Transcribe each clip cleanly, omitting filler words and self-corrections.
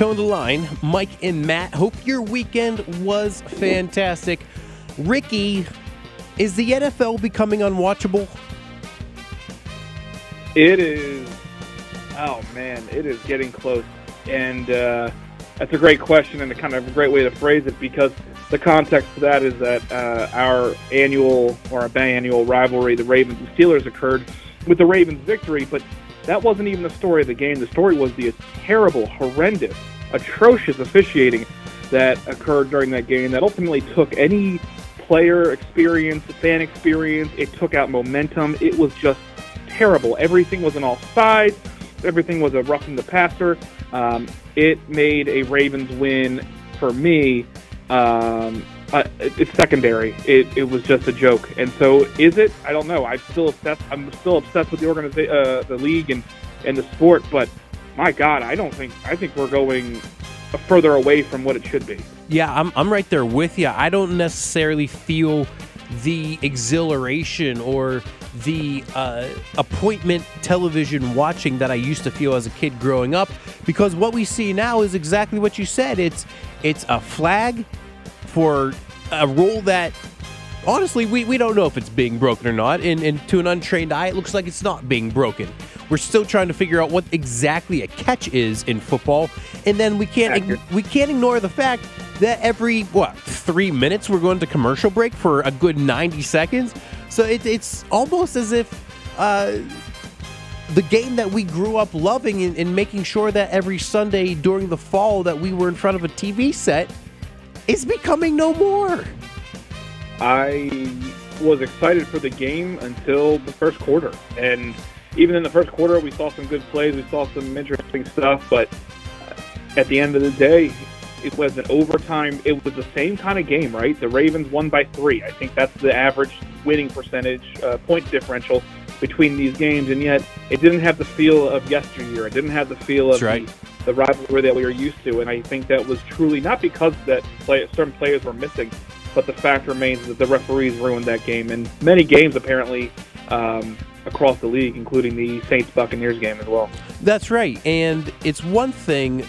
Toe in the Line, Mike and Matt. Hope your weekend was fantastic. Ricky, is the NFL becoming unwatchable? It is. Oh, man, it is getting close. And that's a great question and a kind of a great way to phrase it, because the context for that is that our annual or our biannual rivalry, the Ravens and Steelers, occurred with the Ravens' victory, but that wasn't even the story of the game. The story was the terrible, horrendous, atrocious officiating that occurred during that game that ultimately took any player experience, fan experience. It took out momentum. It was just terrible. Everything was an offside. Everything was a roughing the passer. It made a Ravens win, for me, it's secondary. It was just a joke. And so is it? I don't know. I'm still obsessed with the organization, the league and the sport, but my God, I think we're going further away from what it should be. Yeah, I'm right there with you. I don't necessarily feel the exhilaration or the appointment television watching that I used to feel as a kid growing up, because what we see now is exactly what you said. It's a flag for a rule that, honestly, we don't know if it's being broken or not, and to an untrained eye, it looks like it's not being broken. We're still trying to figure out what exactly a catch is in football, and then we can't ignore the fact that every, 3 minutes we're going to commercial break for a good 90 seconds. So it's almost as if the game that we grew up loving and making sure that every Sunday during the fall that we were in front of a TV set is becoming no more. I was excited for the game until the first quarter. And even in the first quarter, we saw some good plays. We saw some interesting stuff. But at the end of the day, it was an overtime. It was the same kind of game, right? The Ravens won by 3. I think that's the average winning percentage, point differential between these games. And yet it didn't have the feel of yesteryear. It didn't have the feel of the rivalry that we were used to. And I think that was truly not because that certain players were missing, but the fact remains that the referees ruined that game. And many games, apparently, across the league, including the Saints-Buccaneers game as well. That's right. And it's one thing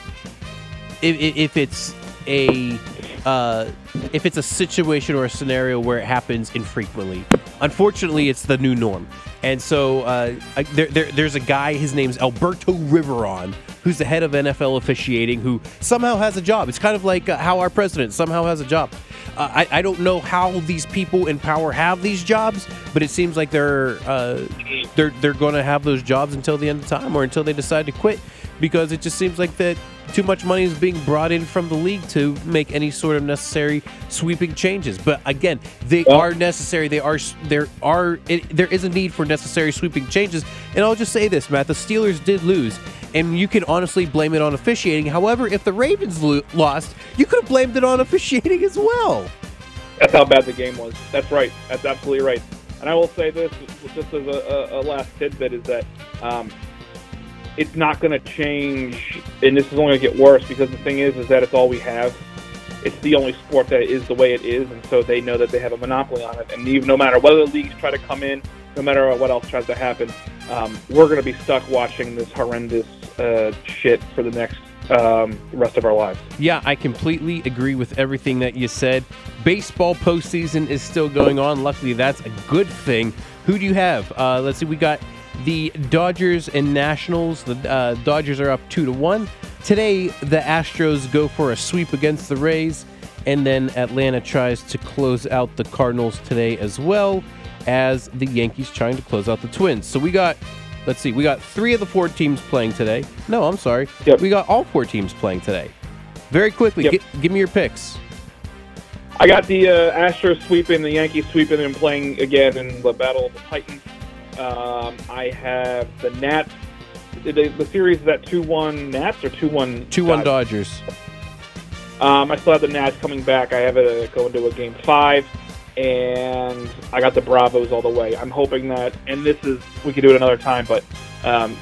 if it's a situation or a scenario where it happens infrequently. Unfortunately, it's the new norm. And so there's a guy, his name's Alberto Riveron, who's the head of NFL officiating, who somehow has a job. It's kind of like how our president somehow has a job. I don't know how these people in power have these jobs, but it seems like they're going to have those jobs until the end of time or until they decide to quit, because it just seems like that too much money is being brought in from the league to make any sort of necessary sweeping changes. But again, they are necessary. There is a need for necessary sweeping changes. And I'll just say this, Matt, the Steelers did lose, and you can honestly blame it on officiating. However, if the Ravens lost, you could have blamed it on officiating as well. That's how bad the game was. That's right. That's absolutely right. And I will say this, just as a last tidbit, is that it's not going to change, and this is only going to get worse, because the thing is that it's all we have. It's the only sport that is the way it is, and so they know that they have a monopoly on it. And even no matter whether the leagues try to come in, no matter what else tries to happen, we're going to be stuck watching this horrendous shit for the next rest of our lives. Yeah, I completely agree with everything that you said. Baseball postseason is still going on. Luckily, that's a good thing. Who do you have? Let's see, we got the Dodgers and Nationals. The Dodgers are up 2-1. Today, the Astros go for a sweep against the Rays, and then Atlanta tries to close out the Cardinals today, as well as the Yankees trying to close out the Twins. So we got 3 of the 4 teams playing today. No, I'm sorry. Yep. We got all 4 teams playing today. Very quickly, yep. Give me your picks. I got the Astros sweeping, the Yankees sweeping, and playing again in the Battle of the Titans. I have the Nats. The series is at 2-1 Nats or 2-1? 2-1 Dodgers. I still have the Nats coming back. I have it going to a game 5, and I got the Bravos all the way. I'm hoping that, and this is, we could do it another time, but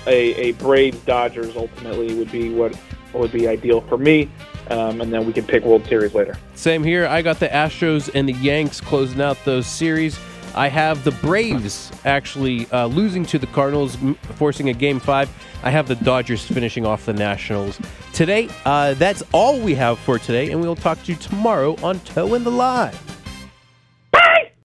a Braves Dodgers ultimately would be what would be ideal for me. And then we can pick World Series later. Same here. I got the Astros and the Yanks closing out those series. I have the Braves actually losing to the Cardinals, forcing a Game 5. I have the Dodgers finishing off the Nationals. today. That's all we have for today, and we'll talk to you tomorrow on Toe in the Live.